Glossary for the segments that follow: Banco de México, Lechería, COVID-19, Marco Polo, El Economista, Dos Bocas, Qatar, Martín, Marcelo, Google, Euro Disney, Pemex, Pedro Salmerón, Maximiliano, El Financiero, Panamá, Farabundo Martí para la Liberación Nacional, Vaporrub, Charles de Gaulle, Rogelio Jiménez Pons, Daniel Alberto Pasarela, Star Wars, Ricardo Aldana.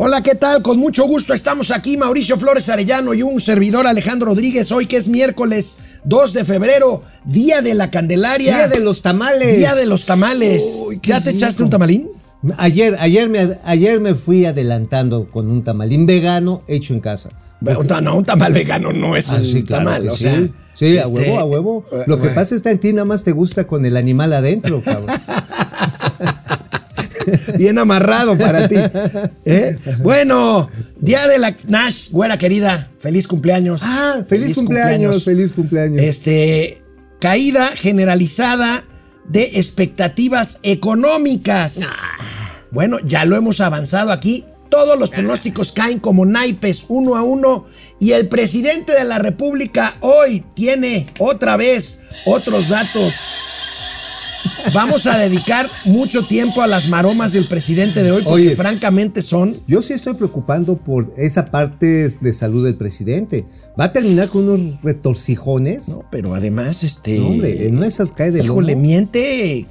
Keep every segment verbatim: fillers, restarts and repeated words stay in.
Hola, ¿qué tal? Con mucho gusto estamos aquí, Mauricio Flores Arellano y un servidor, Alejandro Rodríguez, hoy que es miércoles dos de febrero, Día de la Candelaria. Día de los tamales. Día de los tamales. Uy, ¿ya te rico. echaste un tamalín? Ayer, ayer, me, ayer me fui adelantando con un tamalín vegano hecho en casa. Pero, no, un tamal vegano no es ah, un sí, claro tamal, o sea... Sí. Sí, este... a huevo, a huevo. Lo que pasa es que a ti nada más te gusta con el animal adentro, cabrón. Bien amarrado para ti. ¿Eh? Bueno, día de la... Nash, güera querida, feliz cumpleaños. Ah, feliz, feliz cumpleaños, cumpleaños, feliz cumpleaños. Este, caída generalizada de expectativas económicas. Ah. Bueno, ya lo hemos avanzado aquí. Todos los pronósticos caen como naipes uno a uno y el presidente de la República hoy tiene otra vez otros datos. Vamos a dedicar mucho tiempo a las maromas del presidente de hoy porque Oye, francamente son... Yo sí estoy preocupando por esa parte de salud del presidente. Va a terminar con unos retorcijones. No, pero además este... No, hombre, en una de esas cae de lomo. Híjole, miente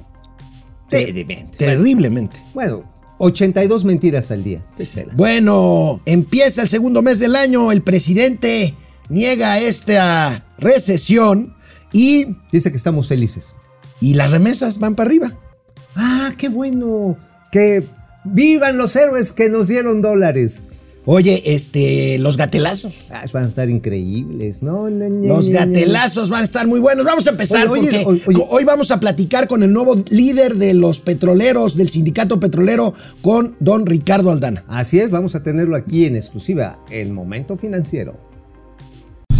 terriblemente. Terriblemente. Bueno... ochenta y dos mentiras al día. Te esperas. Bueno, empieza el segundo mes del año. El presidente niega esta recesión y... Dice que estamos felices. Y las remesas van para arriba. ¡Ah, qué bueno! ¡Que vivan los héroes que nos dieron dólares! Oye, este, los gatelazos. Ah, van a estar increíbles, ¿no? no, no los no, gatelazos no. van a estar muy buenos. Vamos a empezar oye, porque oye, oye. hoy vamos a platicar con el nuevo líder de los petroleros, del sindicato petrolero, con don Ricardo Aldana. Así es, vamos a tenerlo aquí en exclusiva, en Momento Financiero.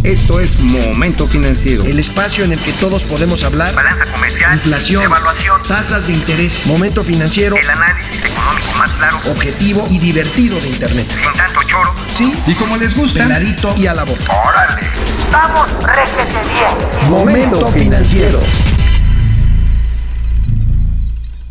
Esto es Momento Financiero. El espacio en el que todos podemos hablar. Balanza comercial. Inflación. Evaluación. Tasas de interés. Momento Financiero. El análisis económico más claro. Objetivo y divertido de Internet. Sin tanto choro. Sí. Y como les gusta. Clarito y a la boca. ¡Órale! ¡Vamos, réjete bien! Momento Financiero.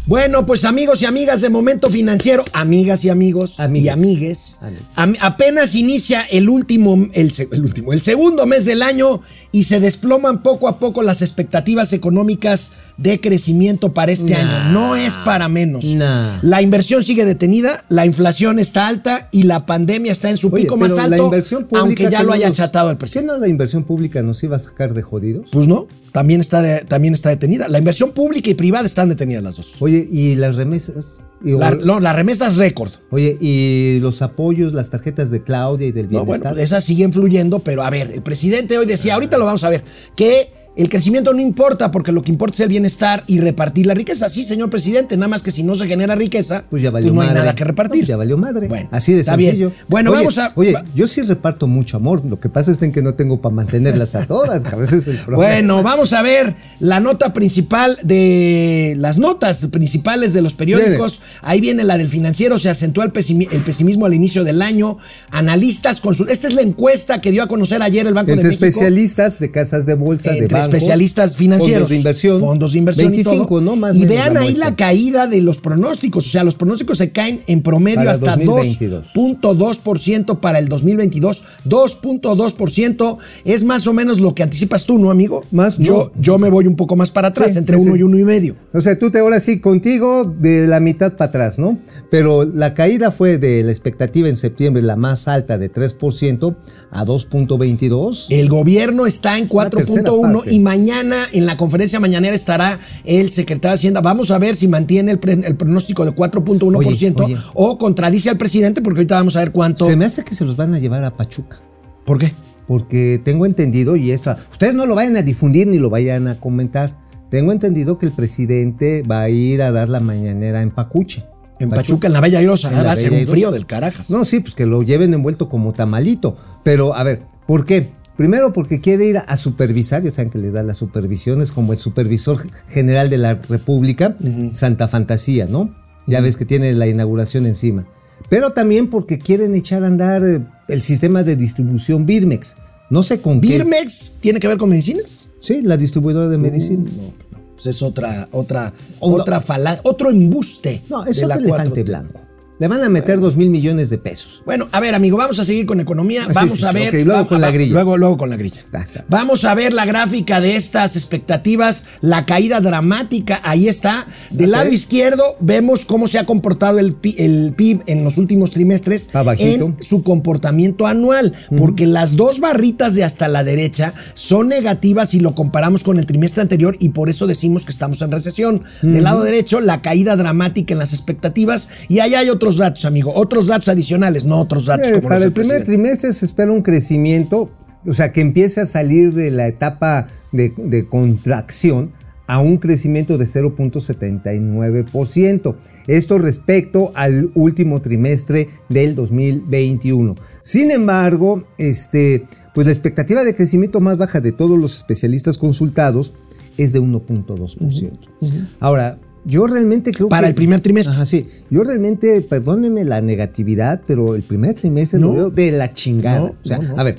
Bueno, pues amigos y amigas de Momento Financiero, amigas y amigos amigues. y amigues, am- apenas inicia el último, el, se- el último, el segundo mes del año y se desploman poco a poco las expectativas económicas de crecimiento para este nah. año. No es para menos. Nah. La inversión sigue detenida, la inflación está alta y la pandemia está en su Oye, pico más alto, la inversión pública aunque ya lo haya achatado el presidente. ¿Qué no la inversión pública nos iba a sacar de jodidos? Pues no. También está, de, también está detenida. La inversión pública y privada están detenidas las dos. Oye, ¿y las remesas? La, no, las remesas récord. Oye, ¿y los apoyos, las tarjetas de Claudia y del bienestar? No, bueno, esas siguen fluyendo, pero a ver, el presidente hoy decía, ah. ahorita lo vamos a ver, que el crecimiento no importa porque lo que importa es el bienestar y repartir la riqueza. Sí, señor presidente, nada más que si no se genera riqueza, pues, ya valió pues no madre. hay nada que repartir. No, pues ya valió madre. Bueno, así de sencillo. Bien. Bueno, oye, vamos a... Oye, va. yo sí reparto mucho amor. Lo que pasa es que no tengo para mantenerlas a todas, que a veces es el problema. Bueno, vamos a ver la nota principal de... Las notas principales de los periódicos. Viene. Ahí viene la del Financiero. Se acentúa el, pesimi- el pesimismo al inicio del año. Analistas, consultas. Esta es la encuesta que dio a conocer ayer el Banco de México. Especialistas de casas de bolsa, eh, de bancos. Especialistas financieros, fondos de inversión, fondos de inversión veinticinco, y todo. No más y vean la ahí muestra. La caída de los pronósticos, o sea, los pronósticos se caen en promedio para hasta dos punto dos por ciento para el dos mil veintidós, dos punto dos por ciento es más o menos lo que anticipas tú, ¿no, amigo? Más yo no. yo me voy un poco más para atrás, sí, entre sí, uno sí. y uno y medio. O sea, tú te ahora sí contigo de la mitad para atrás, ¿no? Pero la caída fue de la expectativa en septiembre la más alta de tres por ciento a dos punto veintidós. El gobierno está en cuatro punto uno y mañana en la conferencia mañanera estará el secretario de Hacienda. Vamos a ver si mantiene el, pre, el pronóstico de cuatro punto uno por ciento o contradice al presidente porque ahorita vamos a ver cuánto. Se me hace que se los van a llevar a Pachuca. ¿Por qué? Porque tengo entendido y esto, ustedes no lo vayan a difundir ni lo vayan a comentar. Tengo entendido que el presidente va a ir a dar la mañanera en Pachuca. En Pachuca, Pachuca, en la Bella Airosa. Va a ser un frío del carajas. No, sí, pues que lo lleven envuelto como tamalito. Pero a ver, ¿por qué? Primero porque quiere ir a supervisar, ya saben que les da las supervisiones, como el supervisor general de la República, uh-huh. Santa Fantasía, ¿no? Ya uh-huh. ves que tiene la inauguración encima. Pero también porque quieren echar a andar el sistema de distribución Birmex. No sé con ¿Birmex qué. ¿Birmex tiene que ver con medicinas? Sí, la distribuidora de medicinas. Uh, no, no. Pues es otra, otra, oh, otra no. falacia, otro embuste. No, es otro elefante cuatro. blanco. Le van a meter dos mil millones de pesos. Bueno, a ver, amigo, vamos a seguir con economía. Ah, vamos sí, sí, a ver. Okay, luego va, con va, la grilla. Luego, luego con la grilla. Está, está. Vamos a ver la gráfica de estas expectativas, la caída dramática. Ahí está. Del okay. lado izquierdo vemos cómo se ha comportado el, el P I B en los últimos trimestres en su comportamiento anual. Mm. Porque las dos barritas de hasta la derecha son negativas si lo comparamos con el trimestre anterior y por eso decimos que estamos en recesión. Mm. Del lado derecho, la caída dramática en las expectativas. Y ahí hay otro datos, amigo, otros datos adicionales, no otros datos. Como para el primer trimestre se espera un crecimiento, o sea, que empiece a salir de la etapa de, de contracción a un crecimiento de cero punto setenta y nueve por ciento. Esto respecto al último trimestre del dos mil veintiuno. Sin embargo, este, pues la expectativa de crecimiento más baja de todos los especialistas consultados es de uno punto dos por ciento. Uh-huh, uh-huh. Ahora, yo realmente creo para que... Para el primer trimestre. Ajá, sí. Yo realmente, perdónenme la negatividad, pero el primer trimestre no, lo veo de la chingada. No, o sea, no, no. A ver,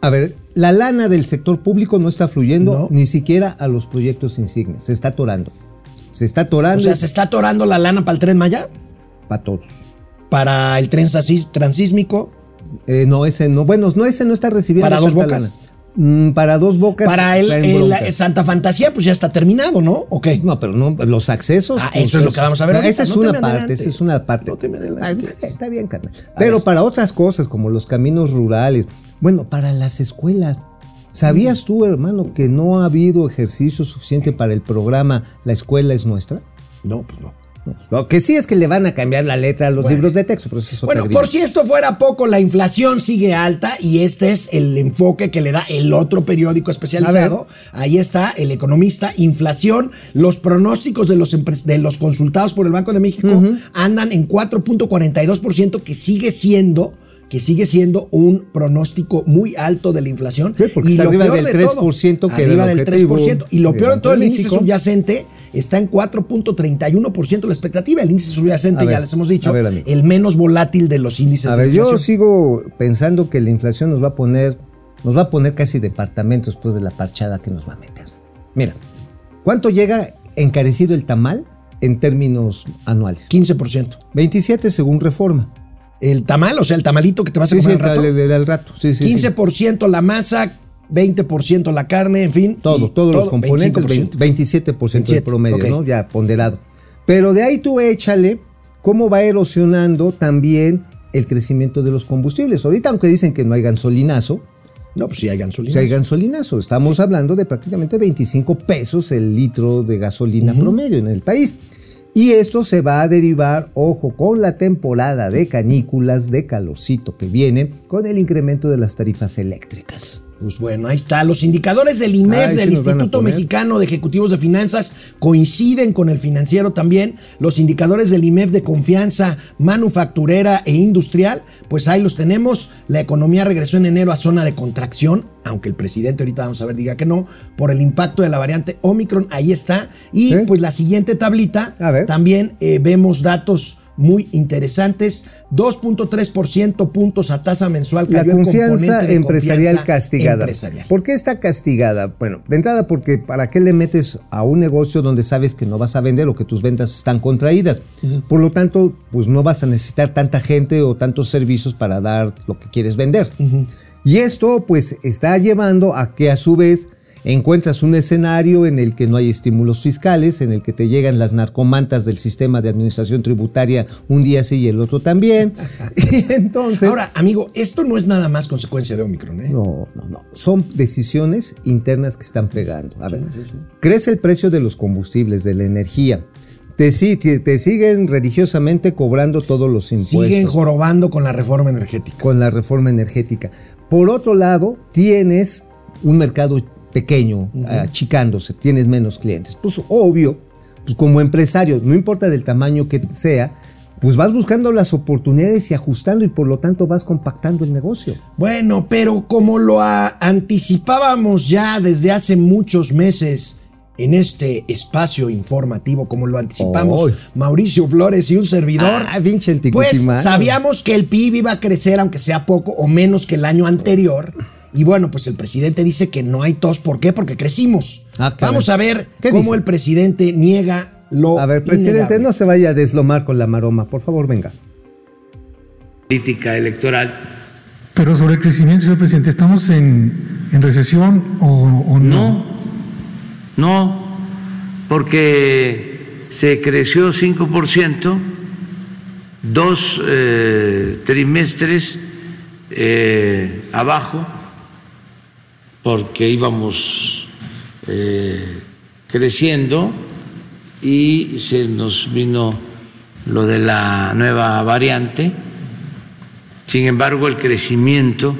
a ver, la lana del sector público no está fluyendo no. ni siquiera a los proyectos insignes. Se está atorando. Se está atorando. O sea, ¿se está atorando la lana para el Tren Maya? Para todos. ¿Para el tren transísmico? Eh, no, ese no. Bueno, no, ese no está recibiendo para Dos Bocas. Lana. Para Dos Bocas. Para el, el Santa Fantasía, pues ya está terminado, ¿no? ¿O qué? No, pero no, los accesos. Ah, eso es lo que vamos a ver. No, esa es no una parte, esa es una parte. No te me adelantes. Ah, está bien, carnal. Pero ver. Para otras cosas, como los caminos rurales, bueno, para las escuelas. ¿Sabías tú, hermano, que no ha habido ejercicio suficiente para el programa La Escuela es Nuestra? No, pues no. Lo que sí es que le van a cambiar la letra a los bueno. libros de texto. Pero eso es bueno, por si esto fuera poco, la inflación sigue alta y este es el enfoque que le da el otro periódico especializado. Ahí está, El Economista, inflación. Los pronósticos de los, de los consultados por el Banco de México uh-huh. andan en cuatro punto cuarenta y dos por ciento, que sigue siendo... que sigue siendo un pronóstico muy alto de la inflación. Sí, porque y está arriba del tres por ciento todo, que arriba del tres por ciento. Y lo peor de todo, el índice subyacente está en cuatro punto treinta y uno por ciento la expectativa. El índice subyacente, ver, ya les hemos dicho, ver, el menos volátil de los índices a de ver, inflación. Yo sigo pensando que la inflación nos va a poner, nos va a poner casi departamentos después de la parchada que nos va a meter. Mira, ¿cuánto llega encarecido el tamal en términos anuales? quince por ciento. veintisiete por ciento según Reforma. El tamal, o sea, el tamalito que te vas a sí, comer sí, al rato. El, el, el rato. Sí, sí, quince por ciento sí. la masa, veinte por ciento la carne, en fin. Todo, todos todo, los componentes, veinte, veintisiete por ciento del promedio, okay. ¿no? Ya ponderado. Pero de ahí tú échale cómo va erosionando también el crecimiento de los combustibles. Ahorita, aunque dicen que no hay gasolinazo. No, pues sí hay gasolinazo. Sí hay gasolinazo. Estamos sí. hablando de prácticamente veinticinco pesos el litro de gasolina uh-huh. promedio en el país. Y esto se va a derivar, ojo, con la temporada de canículas, de calorcito que viene, con el incremento de las tarifas eléctricas. Pues bueno, ahí está. Los indicadores del I M E F, Ay, del Instituto Mexicano de Ejecutivos de Finanzas, coinciden con El Financiero también. Los indicadores del I M E F de confianza manufacturera e industrial, pues ahí los tenemos. La economía regresó en enero a zona de contracción, aunque el presidente ahorita vamos a ver diga que no, por el impacto de la variante Omicron. Ahí está. Y ¿sí? pues la siguiente tablita, también eh, vemos datos muy interesantes. dos punto tres por ciento puntos a tasa mensual. La confianza empresarial castigada. Empresarial. ¿Por qué está castigada? Bueno, de entrada porque ¿para qué le metes a un negocio donde sabes que no vas a vender o que tus ventas están contraídas? Uh-huh. Por lo tanto, pues no vas a necesitar tanta gente o tantos servicios para dar lo que quieres vender. Uh-huh. Y esto pues está llevando a que a su vez encuentras un escenario en el que no hay estímulos fiscales, en el que te llegan las narcomantas del sistema de administración tributaria un día sí y el otro también. Y entonces, ahora, amigo, esto no es nada más consecuencia de Omicron, ¿eh? No, no, no. Son decisiones internas que están pegando. A ver, sí, sí, sí. crece el precio de los combustibles, de la energía. Te, te, te siguen religiosamente cobrando todos los impuestos. Siguen jorobando con la reforma energética. Con la reforma energética. Por otro lado, tienes un mercado pequeño, uh-huh. achicándose, tienes menos clientes. Pues obvio, pues como empresario, no importa del tamaño que sea, pues vas buscando las oportunidades y ajustando y por lo tanto vas compactando el negocio. Bueno, pero como lo a- anticipábamos ya desde hace muchos meses en este espacio informativo, como lo anticipamos oh. Mauricio Flores y un servidor, ah, pues sabíamos que el P I B iba a crecer aunque sea poco o menos que el año anterior. Y bueno, pues el presidente dice que no hay tos. ¿Por qué? Porque crecimos. Ah, claro. Vamos a ver cómo dice? El presidente niega lo A ver, presidente, innegable. No se vaya a deslomar con la maroma. Por favor, venga. Política electoral. Pero sobre el crecimiento, señor presidente, ¿estamos en, en recesión o, o no? No, no, porque se creció cinco por ciento dos eh, trimestres eh, abajo, porque íbamos eh, creciendo y se nos vino lo de la nueva variante. Sin embargo, el crecimiento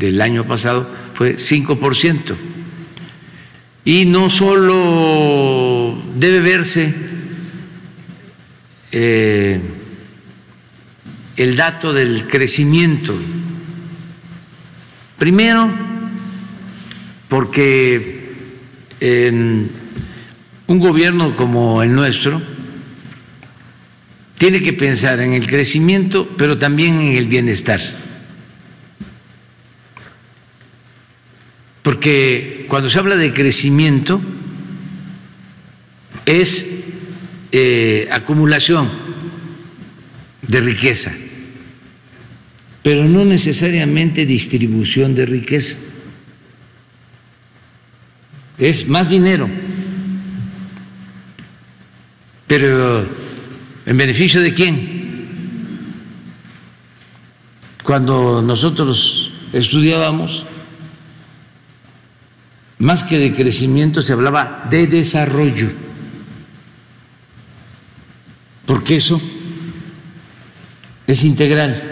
del año pasado fue cinco por ciento. Y no solo debe verse eh, el dato del crecimiento. Primero, porque en un gobierno como el nuestro tiene que pensar en el crecimiento, pero también en el bienestar. Porque cuando se habla de crecimiento es eh, acumulación de riqueza, pero no necesariamente distribución de riqueza. Es más dinero, pero ¿en beneficio de quién? Cuando nosotros estudiábamos, más que de crecimiento se hablaba de desarrollo, porque eso es integral,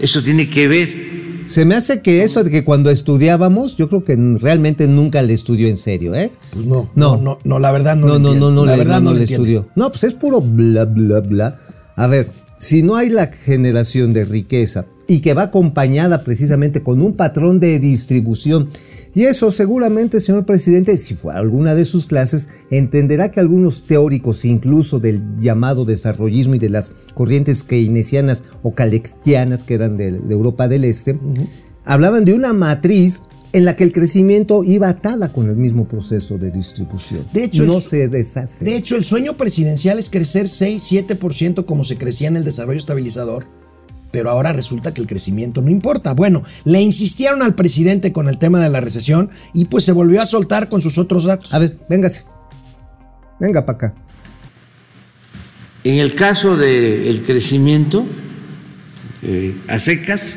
eso tiene que ver. Se me hace que eso de que cuando estudiábamos, yo creo que realmente nunca le estudió en serio, ¿eh? Pues no, no, no, no, no la verdad no, no le entiendo. No, no, no, la verdad no, no le estudió. No, pues es puro bla, bla, bla. A ver, si no hay la generación de riqueza y que va acompañada precisamente con un patrón de distribución, y eso seguramente, señor presidente, si fue a alguna de sus clases, entenderá que algunos teóricos, incluso del llamado desarrollismo y de las corrientes keynesianas o calextianas, que eran de, de Europa del Este, uh-huh, hablaban de una matriz en la que el crecimiento iba atada con el mismo proceso de distribución. De hecho, no el, se deshace. De hecho, el sueño presidencial es crecer seis, siete por ciento como se crecía en el desarrollo estabilizador. Pero ahora resulta que el crecimiento no importa. Bueno, le insistieron al presidente con el tema de la recesión y pues se volvió a soltar con sus otros datos. A ver, véngase. Venga para acá. En el caso del crecimiento eh, a secas,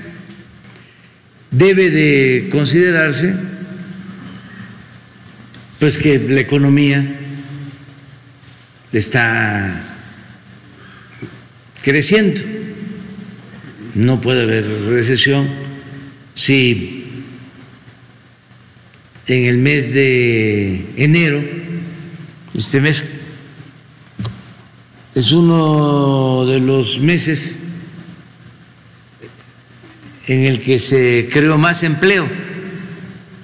debe de considerarse pues que la economía está creciendo. No puede haber recesión si en el mes de enero, este mes, es uno de los meses en el que se creó más empleo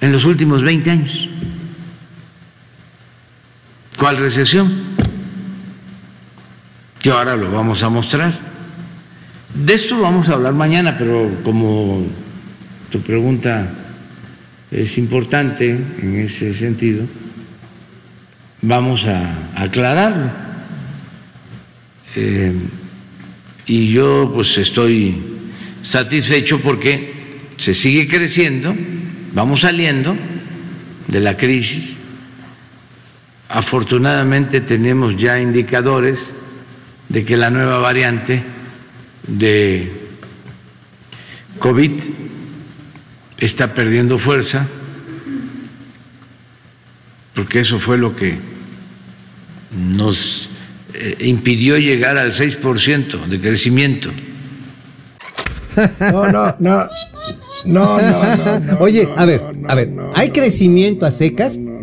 en los últimos veinte años. ¿Cuál recesión? Que ahora lo vamos a mostrar. De esto vamos a hablar mañana, pero como tu pregunta es importante en ese sentido, vamos a aclararlo. Eh, y yo pues estoy satisfecho porque se sigue creciendo, vamos saliendo de la crisis. Afortunadamente tenemos ya indicadores de que la nueva variante de COVID está perdiendo fuerza, porque eso fue lo que nos eh, impidió llegar al seis por ciento de crecimiento. No, no, no. No, no, no. no Oye, no, a ver, no, no, a ver, no, ¿hay no, crecimiento no, a secas? No, no, no.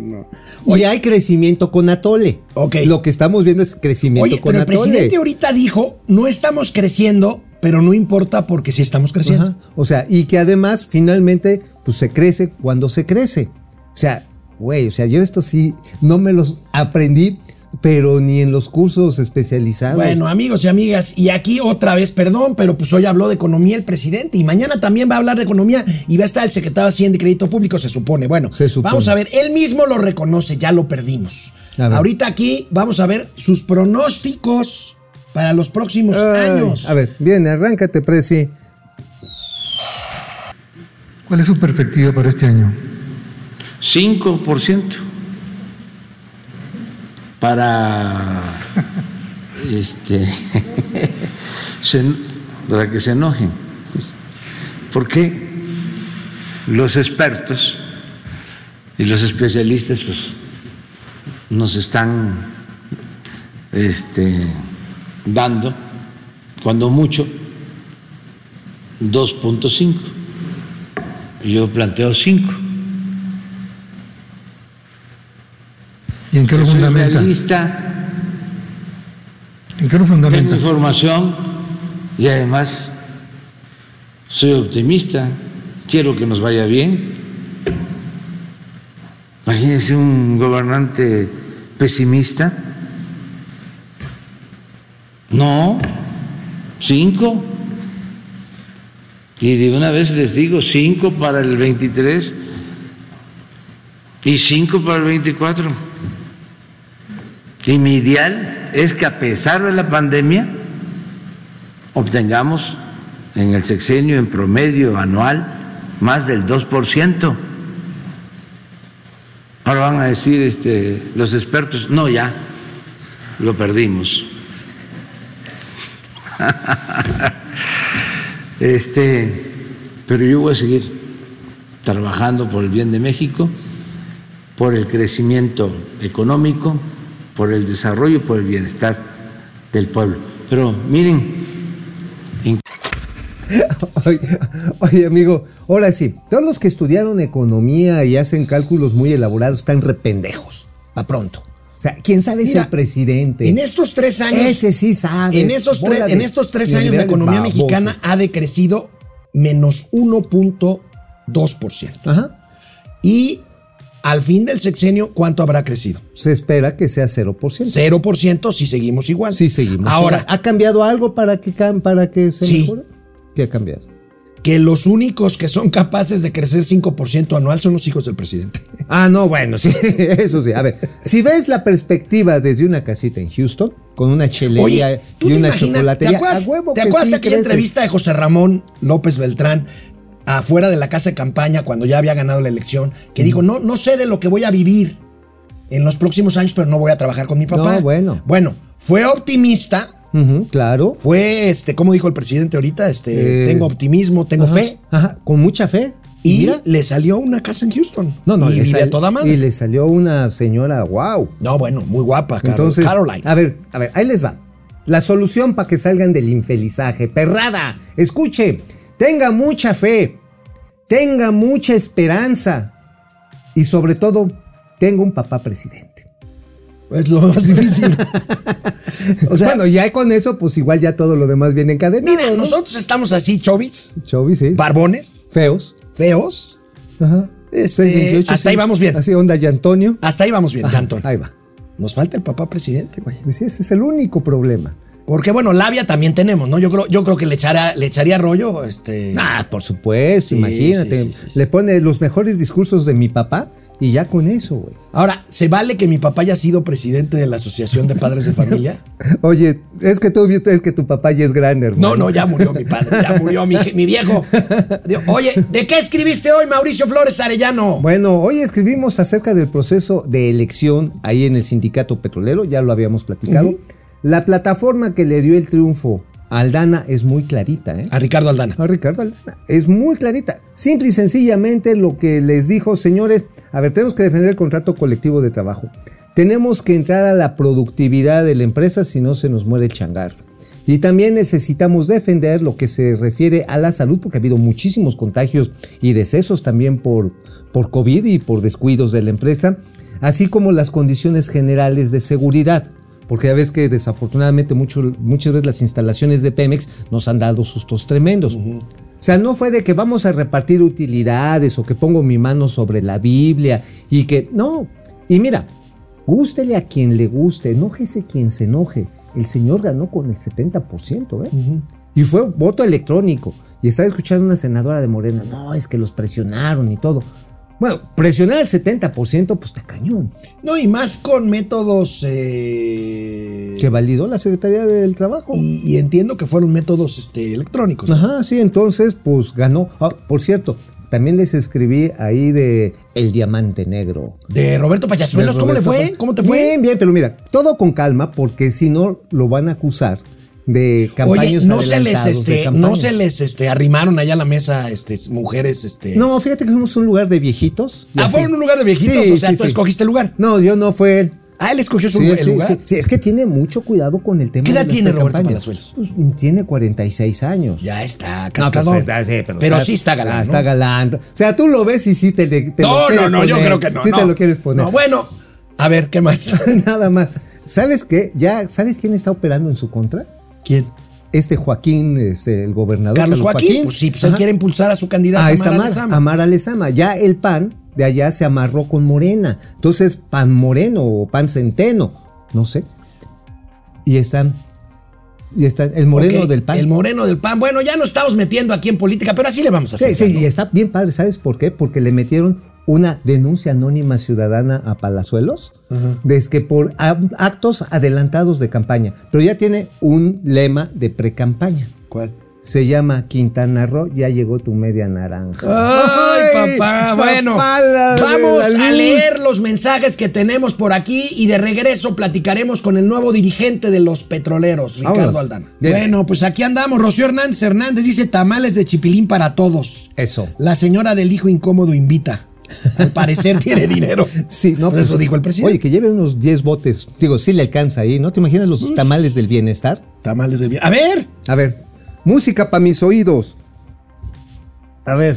Oye, y hay crecimiento con atole. Okay. Lo que estamos viendo es crecimiento Oye, con pero atole. El presidente ahorita dijo, no estamos creciendo, pero no importa porque sí estamos creciendo. Ajá. O sea, y que además finalmente pues se crece cuando se crece. O sea, güey, o sea, yo esto sí no me los aprendí, pero ni en los cursos especializados. Bueno, amigos y amigas, y aquí otra vez, perdón, pero pues hoy habló de economía el presidente y mañana también va a hablar de economía y va a estar el secretario de Hacienda y Crédito Público, se supone. Bueno, se supone. Vamos a ver, él mismo lo reconoce, ya lo perdimos. Ahorita aquí vamos a ver sus pronósticos para los próximos Ay, años. A ver, bien, arráncate, Preci. ¿Cuál es su perspectiva para este año? cinco por ciento para este para que se enojen. Porque los expertos y los especialistas pues nos están este, dando, cuando mucho, dos punto cinco. Yo planteo cinco. ¿Y en qué lo fundamenta? Realista, ¿en qué lo fundamenta? Tengo información y además soy optimista. Quiero que nos vaya bien. Imagínense un gobernante pesimista. No, cinco. Y de una vez les digo, cinco para el veintitrés y cinco para el veinticuatro. Y mi ideal es que a pesar de la pandemia obtengamos en el sexenio en promedio anual más del dos por ciento. Ahora van a decir este, los expertos, no, ya, lo perdimos. este, pero yo voy a seguir trabajando por el bien de México, por el crecimiento económico, por el desarrollo, por el bienestar del pueblo. Pero miren. En... Oye, oye, amigo, ahora sí, todos los que estudiaron economía y hacen cálculos muy elaborados están rependejos, pa' pronto. O sea, quién sabe. Mira, si el presidente en estos tres años, ese sí sabe. En esos tres, de, en estos tres años la economía baboso. mexicana ha decrecido menos uno punto dos por ciento. Ajá. Y al fin del sexenio, ¿cuánto habrá crecido? Se espera que sea cero por ciento. cero por ciento si seguimos igual. Si seguimos Ahora, igual. ¿Ha cambiado algo para que, para que se sí. mejore? ¿Qué ha cambiado? Que los únicos que son capaces de crecer cinco por ciento anual son los hijos del presidente. Ah, no, bueno, sí, eso sí. A ver, si ves la perspectiva desde una casita en Houston, con una chelería Oye, y una imaginas, chocolatería. ¿Te acuerdas, a huevo ¿te acuerdas sí aquella crece? entrevista de José Ramón López Beltrán afuera de la casa de campaña cuando ya había ganado la elección? Que uh-huh. dijo, no, no sé de lo que voy a vivir en los próximos años, pero no voy a trabajar con mi papá. No, bueno. Bueno, fue optimista. Uh-huh, claro. Fue, este, como dijo el presidente ahorita, este, eh, tengo optimismo, tengo ajá, fe. Ajá, con mucha fe. Y Mira. le salió una casa en Houston. No, no, y le sal, toda madre. Y le salió una señora, wow. No, bueno, muy guapa, Carol, Entonces, Caroline. A ver, a ver, ahí les va. La solución para que salgan del infelizaje. Perrada, escuche, tenga mucha fe, tenga mucha esperanza y sobre todo, tenga un papá presidente. Es lo más difícil. O sea, bueno, ya con eso, pues igual ya todo lo demás viene en cadena. Mira, ¿no? Nosotros estamos así, chovis. Chovis, sí. Barbones. Feos. Feos. Ajá. Este, seis veintiocho, hasta sí. ahí vamos bien. Así onda ya Antonio. Hasta ahí vamos bien, ya Antonio. Ahí va. Nos falta el papá presidente, güey. Sí, ese es el único problema. Porque, bueno, labia también tenemos, ¿no? Yo creo, yo creo que le echará, le echaría rollo, este. Ah, por supuesto, sí, imagínate. Sí, sí, sí, sí. Le pone los mejores discursos de mi papá. Y ya con eso, güey. Ahora, ¿se vale que mi papá haya sido presidente de la Asociación de Padres de Familia? Oye, es que, tú, es que tu papá ya es grande, hermano. No, no, ya murió mi padre, ya murió mi, mi viejo. Oye, ¿de qué escribiste hoy, Mauricio Flores Arellano? Bueno, hoy escribimos acerca del proceso de elección ahí en el sindicato petrolero, ya lo habíamos platicado. Uh-huh. La plataforma que le dio el triunfo a Aldana es muy clarita, ¿eh? A Ricardo Aldana. A Ricardo Aldana. Es muy clarita. Simple y sencillamente lo que les dijo, señores, a ver, tenemos que defender el contrato colectivo de trabajo. Tenemos que entrar a la productividad de la empresa, si no se nos muere el changarro. Y también necesitamos defender lo que se refiere a la salud, porque ha habido muchísimos contagios y decesos también por, por COVID y por descuidos de la empresa, así como las condiciones generales de seguridad. Porque ya ves que desafortunadamente mucho, muchas veces las instalaciones de Pemex nos han dado sustos tremendos. Uh-huh. O sea, no fue de que vamos a repartir utilidades o que pongo mi mano sobre la Biblia y que... No. Y mira, gústele a quien le guste, enójese quien se enoje. El señor ganó con el setenta por ciento, ¿eh? Uh-huh. Y fue voto electrónico. Y estaba escuchando una senadora de Morena. No, es que los presionaron y todo. Bueno, presionar al setenta por ciento, pues está cañón. No, y más con métodos... Eh... que validó la Secretaría del Trabajo. Y, y entiendo que fueron métodos este, electrónicos. Ajá, sí, entonces, pues ganó. Ah, por cierto, también les escribí ahí de El Diamante Negro. De Roberto Palazuelos, ¿cómo le fue? ¿Cómo te fue? Bien, bien, pero mira, todo con calma, porque si no lo van a acusar de campañas. Oye, no se les este, no se les este arrimaron allá a la mesa este mujeres este no, fíjate que fuimos un lugar de viejitos. Ah, así. Fueron un lugar de viejitos, sí, o sea, sí, tú sí. escogiste el lugar. No, yo no, fue él. Ah, él escogió su sí, el sí, lugar. Sí, sí, es que tiene mucho cuidado con el tema. ¿Qué edad de las tiene Roberto Palazuelos? Pues tiene cuarenta y seis años. Ya está, cascador. No, pero, sí, pero, pero está, sí está galán, ¿no? Está galán. O sea, tú lo ves y sí te, te no, lo quieres no, no, poner. No, no, no, yo creo que no. Sí no. Te lo quieres poner. No, bueno, a ver, ¿qué más? Nada más. ¿Sabes qué? Ya, ¿sabes quién está operando en su contra? ¿Quién? Este Joaquín, este, el gobernador. Carlos, Carlos Joaquín. Joaquín. Pues sí, pues él quiere impulsar a su candidato. Ah, está Amar, Amar Alezama. Ya el P A N de allá se amarró con Morena. Entonces, P A N Moreno o P A N Centeno, no sé. Y están... Y está el moreno okay, del P A N. El moreno del P A N. Bueno, ya nos estamos metiendo aquí en política, pero así le vamos a hacer. Sí, sí, ¿no? Y está bien padre. ¿Sabes por qué? Porque le metieron una denuncia anónima ciudadana a Palazuelos, uh-huh. desde que por actos adelantados de campaña. Pero ya tiene un lema de pre-campaña. ¿Cuál? Se llama Quintana Roo, ya llegó tu media naranja. ¡Ay, papá! Bueno, vamos a leer los mensajes que tenemos por aquí y de regreso platicaremos con el nuevo dirigente de los petroleros, Ricardo Vámonos. Aldana. Bien. Bueno, pues aquí andamos. Rocío Hernández Hernández dice tamales de chipilín para todos. Eso. La señora del hijo incómodo invita. Al parecer tiene dinero. Sí, no, pues eso dijo el presidente. Oye, que lleve unos diez botes. Digo, sí le alcanza ahí, ¿no? ¿Te imaginas los tamales del bienestar? Tamales del bienestar. A ver. A ver. Música para mis oídos. A ver.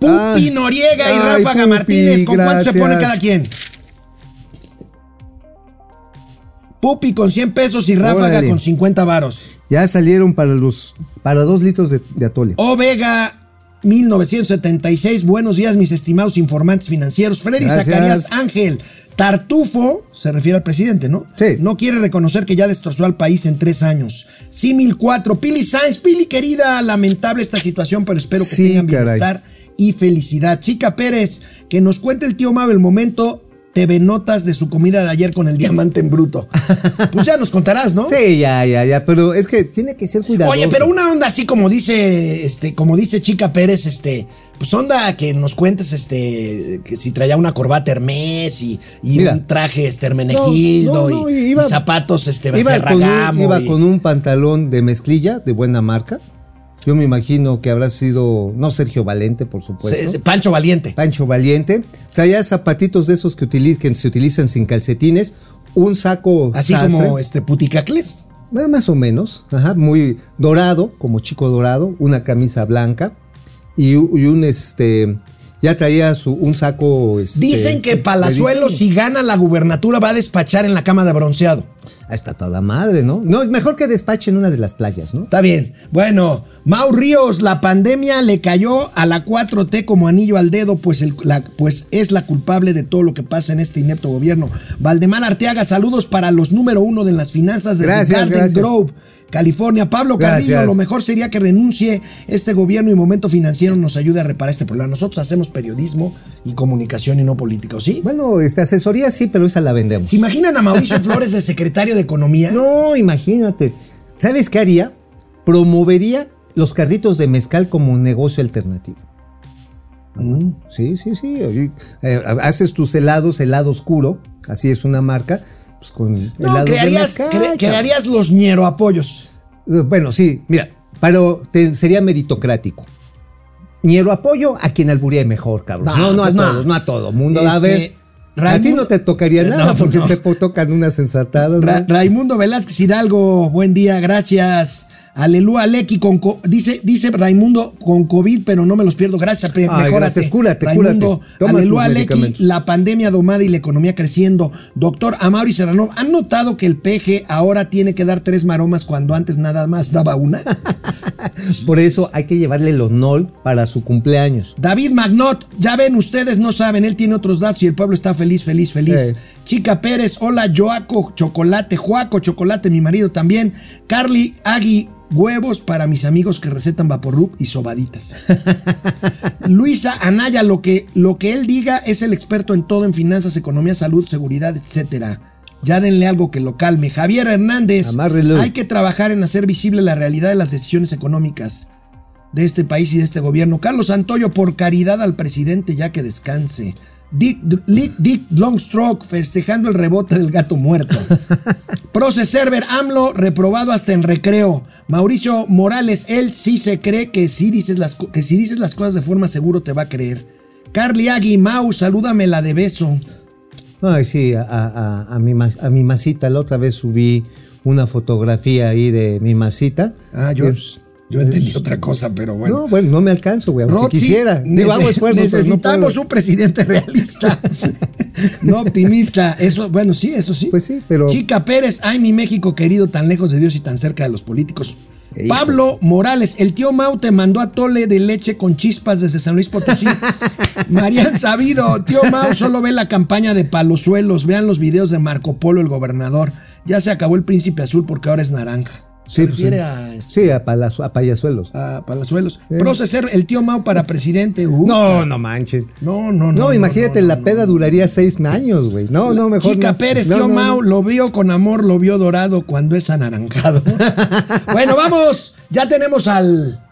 Pupi ah, Noriega y ay, Ráfaga Pupi, Martínez. ¿Con gracias. Cuánto se pone cada quien? Pupi con cien pesos y Ráfaga Órale. Con cincuenta varos. Ya salieron para los para dos litros de, de atole. Ovega mil novecientos setenta y seis. Buenos días, mis estimados informantes financieros. Freddy gracias. Zacarías Ángel. Tartufo, se refiere al presidente, ¿no? Sí. No quiere reconocer que ya destrozó al país en tres años. Símil cuatro, Pili Sainz, Pili querida, lamentable esta situación, pero espero que sí, tengan bienestar caray. Y felicidad. Chica Pérez, que nos cuente el tío Mabel el momento T V Notas de su comida de ayer con el diamante en bruto. Pues ya nos contarás, ¿no? Sí, ya, ya, ya, pero es que tiene que ser cuidadoso. Oye, pero una onda así como dice, este, como dice Chica Pérez, este... Pues onda que nos cuentes este que si traía una corbata Hermés y, y un traje este Hermenegildo no, no, no, y, iba, y zapatos este iba Ferragamo. Con un, iba y... con un pantalón de mezclilla de buena marca. Yo me imagino que habrá sido, no Sergio Valente, por supuesto. Se, Pancho Valiente. Pancho Valiente. Traía zapatitos de esos que, utiliz, que se utilizan sin calcetines, un saco así sastre, como este puticacles. Más o menos, ajá, muy dorado, como chico dorado, una camisa blanca. Y un este ya traía su, un saco. Este, Dicen que Palazuelos, si gana la gubernatura, va a despachar en la cama de bronceado. Ahí está toda la madre, ¿no? No, mejor que despache en una de las playas, ¿no? Está bien. Bueno, Mau Ríos, la pandemia le cayó a la cuatro T como anillo al dedo, pues, el, la, pues es la culpable de todo lo que pasa en este inepto gobierno. Valdemar Arteaga, saludos para los número uno de las finanzas de Garden gracias. Grove. California, Pablo Carrillo, gracias. Lo mejor sería que renuncie este gobierno y Momento Financiero nos ayude a reparar este problema. Nosotros hacemos periodismo y comunicación y no política, ¿sí? Bueno, esta asesoría sí, pero esa la vendemos. ¿Se imaginan a Mauricio Flores de secretario de Economía? No, imagínate. ¿Sabes qué haría? Promovería los carritos de mezcal como un negocio alternativo. Mm, sí, sí, sí. Eh, haces tus helados, helado oscuro, así es una marca. Pues con no, crearías, mezcal, cre- crearías los ñero apoyos. Bueno, sí, mira, pero te, sería meritocrático. Ñero apoyo a quien alburee mejor, cabrón. No, no, no pues a todos, no, no a todo mundo. Este, a ver, Raimundo, a ti no te tocaría nada no, porque no. te tocan unas ensartadas. ¿No? Ra- Raimundo Velázquez Hidalgo, buen día, gracias. Aleluya, Lequi, con co- dice, dice Raimundo con COVID, pero no me los pierdo. Gracias, pre- Ay, mejórate. Gracias, cúrate, Raimundo, cúrate. Aleluya, Lequi, la pandemia domada y la economía creciendo. Doctor Amaury Serrano, ¿han notado que el peje ahora tiene que dar tres maromas cuando antes nada más daba una? Por eso hay que llevarle el Nol para su cumpleaños. David Magnot, ya ven, ustedes no saben, él tiene otros datos y el pueblo está feliz, feliz, feliz. Sí. Chica Pérez, hola, Joaco, chocolate, Joaco, chocolate, mi marido también. Carly, Agui, huevos para mis amigos que recetan Vaporrup y sobaditas. Luisa Anaya, lo que, lo que él diga es el experto en todo, en finanzas, economía, salud, seguridad, etcétera. Ya denle algo que lo calme. Javier Hernández, amárrelo. Hay que trabajar en hacer visible la realidad de las decisiones económicas de este país y de este gobierno. Carlos Antoyo, por caridad al presidente, ya que descanse. Dick, Dick, Dick Longstroke, festejando el rebote del gato muerto. Proce Server, AMLO reprobado hasta en recreo. Mauricio Morales, él sí se cree que si dices las, que si dices las cosas de forma seguro te va a creer. Carly Agui, Mau, salúdame la de beso. Ay, sí, a, a, a, mi, a mi masita. La otra vez subí una fotografía ahí de mi masita. Ah, yo, pues, yo entendí otra cosa, pero bueno. No, bueno, no me alcanzo, güey, aunque quisiera. Digo, hago esfuerzos. Necesitamos no un presidente realista, no optimista. Eso, bueno, sí, eso sí. Pues sí, pero... Chica Pérez, ay, mi México querido, tan lejos de Dios y tan cerca de los políticos. Hey, Pablo pues. Morales, el tío Mau te mandó atole de leche con chispas desde San Luis Potosí. Marian Sabido, tío Mau solo ve la campaña de Palazuelos. Vean los videos de Marco Polo, el gobernador. Ya se acabó el príncipe azul porque ahora es naranja. Se sí, refiere pues, a... Este, sí, a, palazo, a Palazuelos. A Palazuelos. Sí. Proceser el tío Mau para presidente. Uf, no, no manches. No, no, no. No, imagínate, no, no, la peda no, duraría seis años, güey. No, no, mejor Chica no. Pérez, tío no, no, Mau, no. Lo vio con amor, lo vio dorado cuando es anaranjado. Bueno, vamos. Ya tenemos al...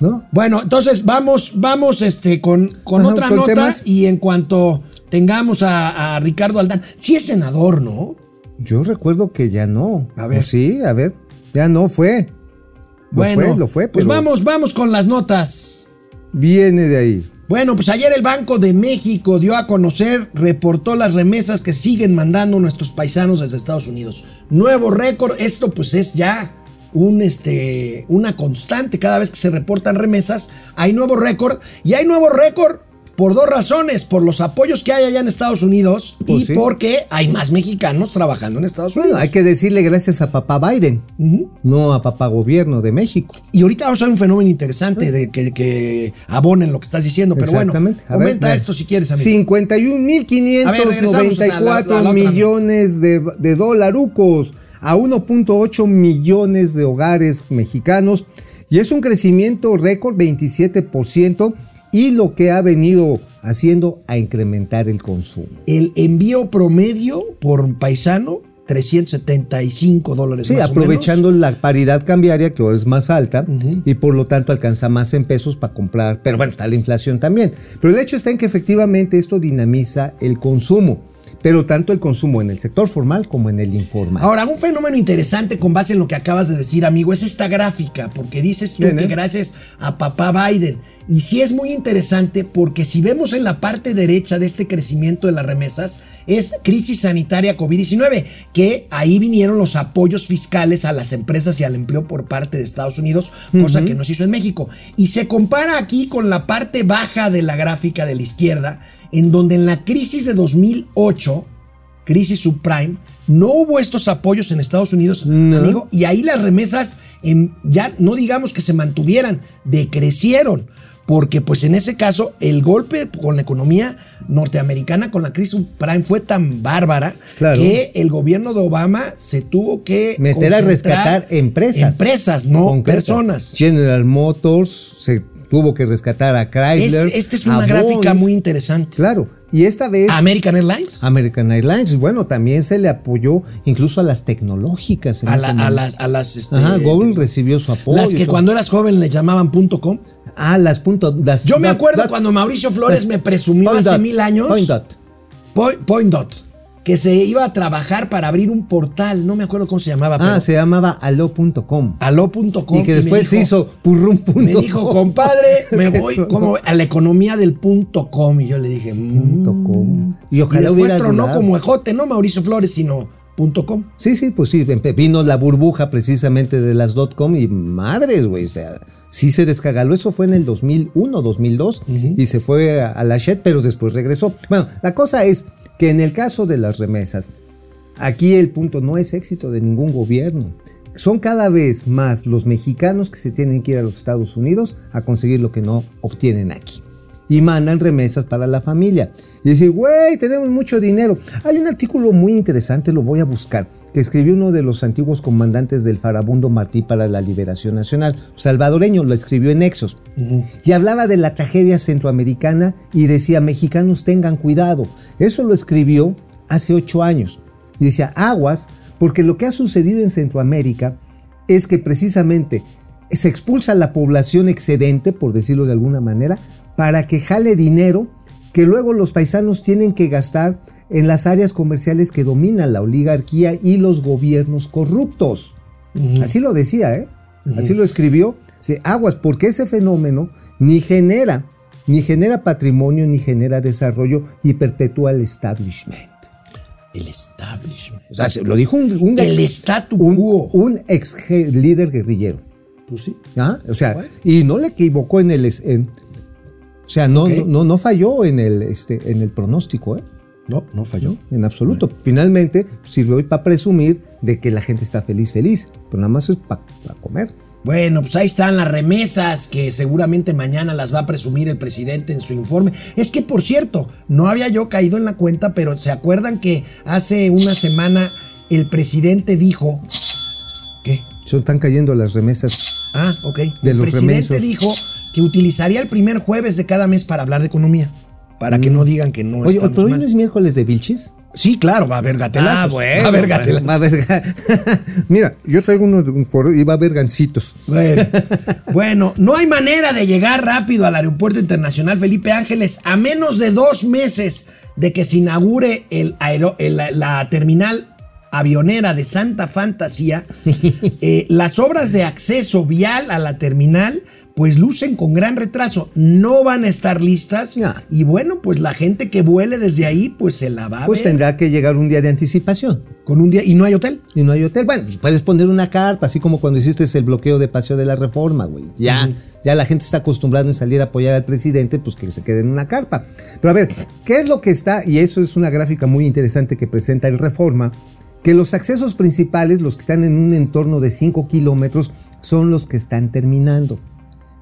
¿No? Bueno, entonces vamos, vamos este, con, con Ajá, otra con nota temas. Y en cuanto tengamos a, a Ricardo Aldana. Sí es senador, ¿no? Yo recuerdo que ya no. A ver. Pues sí, a ver. Ya no fue. Lo bueno, fue, lo fue. Pero... Pues vamos, vamos con las notas. Viene de ahí. Bueno, pues ayer el Banco de México dio a conocer, reportó las remesas que siguen mandando nuestros paisanos desde Estados Unidos. Nuevo récord. Esto pues es ya un, este, una constante. Cada vez que se reportan remesas, hay nuevo récord. Y hay nuevo récord por dos razones. Por los apoyos que hay allá en Estados Unidos pues y sí. porque hay más mexicanos trabajando en Estados Unidos. Bueno, hay que decirle gracias a papá Biden, uh-huh. no a papá gobierno de México. Y ahorita vamos a ver un fenómeno interesante uh-huh. de que, que abonen lo que estás diciendo. Pero bueno, a comenta ver, esto si quieres, amigo. cincuenta y un mil quinientos noventa y cuatro millones de, de dolarucos a uno punto ocho millones de hogares mexicanos. Y es un crecimiento récord, veintisiete por ciento. Y lo que ha venido haciendo a incrementar el consumo. El envío promedio por paisano, trescientos setenta y cinco dólares sí, más o menos. Sí, aprovechando la paridad cambiaria que ahora es más alta uh-huh. y por lo tanto alcanza más en pesos para comprar, pero bueno, está la inflación también. Pero el hecho está en que efectivamente esto dinamiza el consumo, pero tanto el consumo en el sector formal como en el informal. Ahora, un fenómeno interesante con base en lo que acabas de decir, amigo, es esta gráfica, porque dices tú que gracias a papá Biden... Y sí es muy interesante porque si vemos en la parte derecha de este crecimiento de las remesas, es crisis sanitaria COVID diecinueve, que ahí vinieron los apoyos fiscales a las empresas y al empleo por parte de Estados Unidos, cosa uh-huh. que no se hizo en México. Y se compara aquí con la parte baja de la gráfica de la izquierda, en donde en la crisis de dos mil ocho, crisis subprime, no hubo estos apoyos en Estados Unidos, no. amigo, y ahí las remesas en, ya no digamos que se mantuvieran, decrecieron. Porque pues en ese caso el golpe con la economía norteamericana con la crisis subprime fue tan bárbara claro. que el gobierno de Obama se tuvo que meter a rescatar empresas, empresas no Concreta. personas. General Motors se tuvo que rescatar a Chrysler. Esta este es una gráfica Boeing. Muy interesante. Claro. Y esta vez... American Airlines. American Airlines. Bueno, también se le apoyó incluso a las tecnológicas. En a, la, a las... A las este, Ajá, Google recibió su apoyo. Las que cuando eras joven le llamaban punto com. Ah, las punto... Las, Yo me acuerdo dot, cuando Mauricio Flores las, me presumió hace dot, mil años... Point dot. Point, point dot. Que se iba a trabajar para abrir un portal, no me acuerdo cómo se llamaba. Ah, pero se llamaba aló punto com. aló punto com. Y que después se hizo purrum punto com. Me dijo, compadre, me voy como a la economía del punto com. Y yo le dije, mmm. .com. Y ojalá y después hubiera tronó durado. Como ejote, no Mauricio Flores, sino punto com. Sí, sí, pues sí, vino la burbuja precisamente de las dot com y madres, güey, o sea... Sí se descagaló, eso fue en el dos mil uno, dos mil dos, uh-huh. y se fue a, a la S H E D, pero después regresó. Bueno, la cosa es que en el caso de las remesas, aquí el punto no es éxito de ningún gobierno. Son cada vez más los mexicanos que se tienen que ir a los Estados Unidos a conseguir lo que no obtienen aquí. y mandan remesas para la familia. Y decir, güey, tenemos mucho dinero. Hay un artículo muy interesante, lo voy a buscar, que escribió uno de los antiguos comandantes del farabundo Martí para la Liberación Nacional, salvadoreño, lo escribió en Nexos, uh-huh. y hablaba de la tragedia centroamericana y decía, mexicanos tengan cuidado. Eso lo escribió hace ocho años. Y decía, aguas, porque lo que ha sucedido en Centroamérica es que precisamente se expulsa la población excedente, por decirlo de alguna manera, para que jale dinero que luego los paisanos tienen que gastar en las áreas comerciales que dominan la oligarquía y los gobiernos corruptos. Uh-huh. Así lo decía, ¿eh? Uh-huh. Así lo escribió. Sí, aguas, porque ese fenómeno ni genera, ni genera patrimonio, ni genera desarrollo y perpetúa el establishment. El establishment. O sea, lo dijo un, un, el ex, statu quo. un, un ex líder guerrillero. Pues sí. ¿Ah? O sea, bueno. Y no le equivocó en el... En, o sea, no, okay. no, no, no falló en el, este, en el pronóstico, ¿eh? No, no falló. En absoluto. Bueno. Finalmente sirvió hoy para presumir de que la gente está feliz, feliz, pero nada más es para pa comer. Bueno, pues ahí están las remesas que seguramente mañana las va a presumir el presidente en su informe. Es que, por cierto, no había yo caído en la cuenta, pero ¿se acuerdan que hace una semana el presidente dijo... ¿Qué? Se están cayendo las remesas. Ah, ok. De el los presidente remensos. Dijo que utilizaría el primer jueves de cada mes para hablar de economía. Para que no digan que no es. Oye, ¿pero hoy no es miércoles de Vilchis? Sí, claro, va a haber gatelazos. Ah, bueno. Va a haber gatelazos. Va a haber ga... Mira, yo traigo uno de un foro y va a haber gancitos. Bueno. Bueno, no hay manera de llegar rápido al Aeropuerto Internacional Felipe Ángeles a menos de dos meses de que se inaugure el aero... el, la, la terminal avionera de Santa Fantasía. Eh, las obras de acceso vial a la terminal... pues lucen con gran retraso, no van a estar listas no. y bueno, pues la gente que vuele desde ahí, pues se la va a pues ver. Pues tendrá que llegar un día de anticipación. Con un día, y no hay hotel. Y no hay hotel, bueno, puedes poner una carpa, así como cuando hiciste el bloqueo de Paseo de la Reforma, güey. Ya, uh-huh. ya la gente está acostumbrada en salir a apoyar al presidente, pues que se quede en una carpa. Pero a ver, ¿qué es lo que está? Y eso es una gráfica muy interesante que presenta el Reforma, que los accesos principales, los que están en un entorno de cinco kilómetros, son los que están terminando.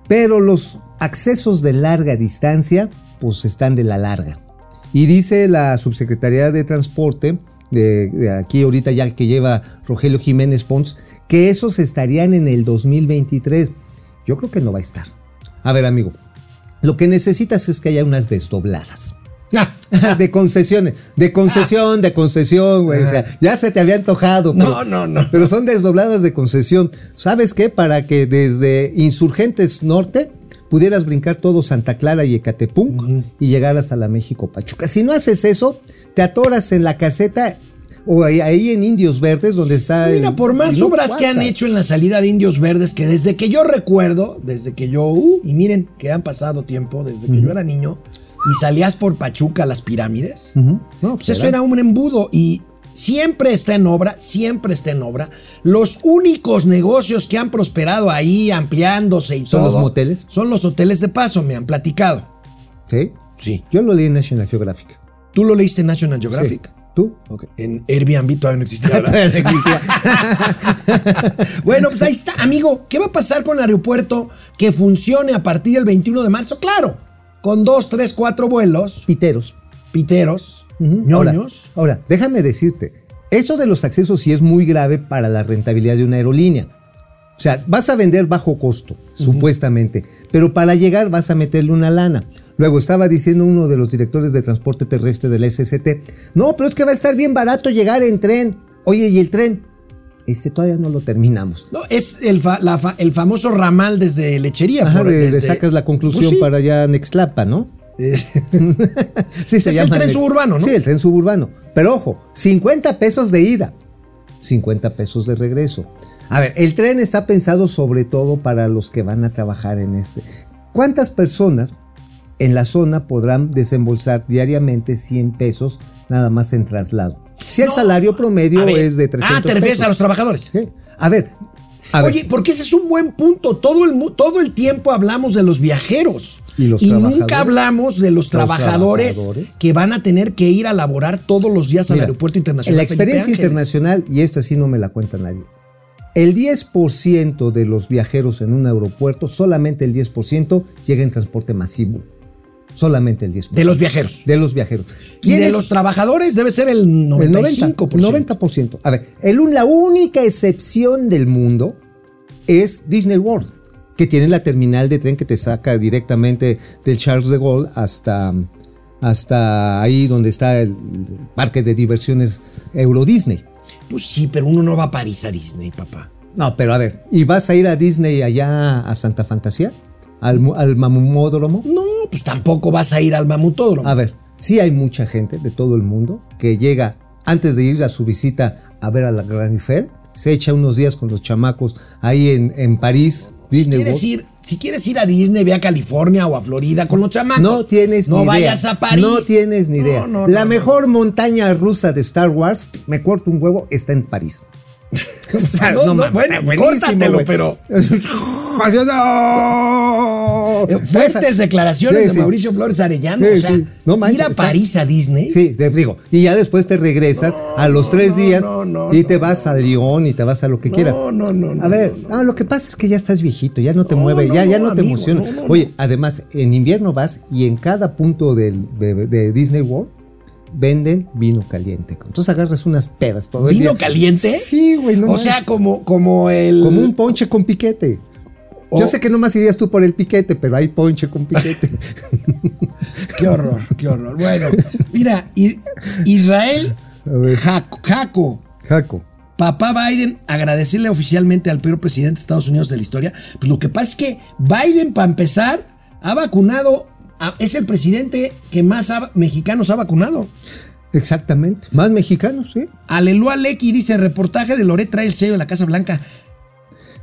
Pero los accesos de larga distancia, pues están de la larga. Y dice la Subsecretaría de Transporte, de, de aquí ahorita ya que lleva Rogelio Jiménez Pons, que esos estarían en el dos mil veintitrés. Yo creo que no va a estar. A ver, amigo, lo que necesitas es que haya unas desdobladas. De concesiones, de concesión, de concesión, güey. O sea, ya se te había antojado. Pero, no, no, no. Pero son desdobladas de concesión. ¿Sabes qué? Para que desde Insurgentes Norte pudieras brincar todo Santa Clara y Ecatepunk uh-huh. y llegaras a la México Pachuca. Si no haces eso, te atoras en la caseta o ahí, ahí en Indios Verdes, donde está. Mira, el, por más el, obras que han hecho en la salida de Indios Verdes, que desde que yo recuerdo, desde que yo. Uh, y miren que han pasado tiempo, desde que uh-huh. yo era niño. Y salías por Pachuca a las pirámides. Uh-huh. No, pues eso era un embudo y siempre está en obra, siempre está en obra. Los únicos negocios que han prosperado ahí, ampliándose y ¿Son todo. ¿Son los moteles? Son los hoteles de paso, me han platicado. ¿Sí? Sí. Yo lo leí en National Geographic. ¿Tú lo leíste en National Geographic? Sí. ¿Tú? Okay. En Airbnb todavía no existía. Todavía no existía. Bueno, pues ahí está, amigo. ¿Qué va a pasar con el aeropuerto que funcione a partir del veintiuno de marzo? Claro. Con dos, tres, cuatro vuelos. Piteros. Piteros. Uh-huh. Ñoños. Ahora, ahora, déjame decirte, eso de los accesos sí es muy grave para la rentabilidad de una aerolínea. O sea, vas a vender bajo costo, uh-huh. supuestamente, pero para llegar vas a meterle una lana. Luego estaba diciendo uno de los directores de transporte terrestre del S S T, no, pero es que va a estar bien barato llegar en tren. Oye, ¿y el tren? Este todavía no lo terminamos. No, es el, fa, la fa, el famoso ramal desde Lechería. Ajá, por, de, desde, le sacas la conclusión pues sí. para allá Nextlapa, ¿no? Eh. Sí, se es llama el tren suburbano, ¿no? Sí, el tren suburbano. Pero ojo, cincuenta pesos de ida, cincuenta pesos de regreso. A ver, el tren está pensado sobre todo para los que van a trabajar en este. ¿Cuántas personas en la zona podrán desembolsar diariamente cien pesos nada más en traslado? Si el no, salario promedio ver, es de trescientos pesos. Ah, te refieres a los trabajadores. Sí. A ver, a ver. Oye, porque ese es un buen punto. Todo el, todo el tiempo hablamos de los viajeros. Y, los y nunca hablamos de los, los trabajadores, trabajadores que van a tener que ir a laborar todos los días Mira, al Aeropuerto Internacional. En la experiencia Felipe internacional, y esta sí no me la cuenta nadie, el diez por ciento de los viajeros en un aeropuerto, solamente el diez por ciento llega en transporte masivo. O Solamente el diez por ciento. De los viajeros. De los viajeros. Y de los trabajadores debe ser el noventa y cinco por ciento. El noventa por ciento. A ver, el, la única excepción del mundo es Disney World, que tiene la terminal de tren que te saca directamente del Charles de Gaulle hasta, hasta ahí donde está el parque de diversiones Euro Disney. Pues sí, pero uno no va a París a Disney, papá. No, pero a ver, ¿y vas a ir a Disney allá a Santa Fantasía? ¿Al, al mamumódromo? No, pues tampoco vas a ir al mamutódromo. A ver, sí hay mucha gente de todo el mundo que llega antes de ir a su visita a ver a la Gran Eiffel, se echa unos días con los chamacos ahí en, en París, Disney si quieres World. Ir, si quieres ir a Disney, ve a California o a Florida con los chamacos. No tienes no ni idea. No vayas a París. No tienes ni idea. No, no, la no, mejor no. montaña rusa de Star Wars, me corto un huevo, está en París. O sea, no, no, no, bueno, córtatelo, pero fuertes declaraciones sí, sí. de Mauricio Flores Arellano. Sí, o sea, sí. no manches, ir a está... París a Disney. Sí, te digo. Y ya después te regresas no, a los tres días no, no, no, y te no, vas no, a Lyon y te vas a lo que no, quieras. No, no, no. A ver, no, no. No, lo que pasa es que ya estás viejito, ya no te no, mueve, no, ya, ya no, no te amigo, emociona. No, no, Oye, además, en invierno vas y en cada punto del, de, de Disney World venden vino caliente. Entonces agarras unas pedas todo el día. ¿Vino caliente? Sí, güey. No o más. sea, como, como el... Como un ponche con piquete. Oh. Yo sé que nomás irías tú por el piquete, pero hay ponche con piquete. Qué horror, qué horror. Bueno, mira, Israel Jaco, Jaco. Jaco. Papá Biden, agradecerle oficialmente al peor presidente de Estados Unidos de la historia. Pues lo que pasa es que Biden, para empezar, ha vacunado... Es el presidente que más ha, mexicanos ha vacunado. Exactamente. Más mexicanos, sí. ¿eh? Aleluya Lecky dice, reportaje de Loret trae el sello de la Casa Blanca.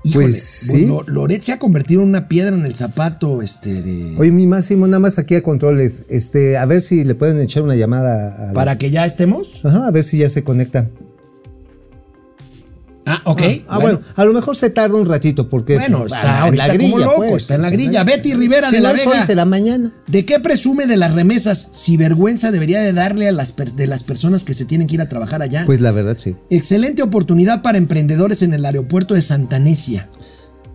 Híjole, pues sí. Pues, Loret se ha convertido en una piedra en el zapato. este de... Oye, mi Máximo, nada más aquí a controles. este A ver si le pueden echar una llamada. A ¿Para la... que ya estemos? Ajá, a ver si ya se conecta. Ah, ok. Ah, ah bueno. bueno, a lo mejor se tarda un ratito porque... Bueno, está ahorita la grilla, como loco, pues, está en la grilla. Betty Rivera si de la no Vega. De la mañana. ¿De qué presume de las remesas? Si vergüenza debería de darle a las per- de las personas que se tienen que ir a trabajar allá. Pues la verdad, sí. Excelente oportunidad para emprendedores en el aeropuerto de Santa Necia.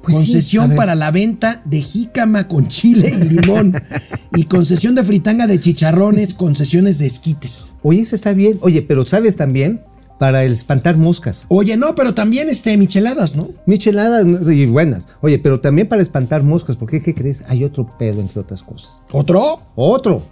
Pues concesión sí, para la venta de jícama con chile y limón. Y concesión de fritanga de chicharrones, concesiones de esquites. Oye, eso está bien. Oye, pero ¿sabes también? Para el espantar moscas. Oye, no, pero también este, micheladas, ¿no? Micheladas y buenas. Oye, pero también para espantar moscas. ¿Por qué? ¿Qué crees? Hay otro pedo, entre otras cosas. ¿Otro? Otro.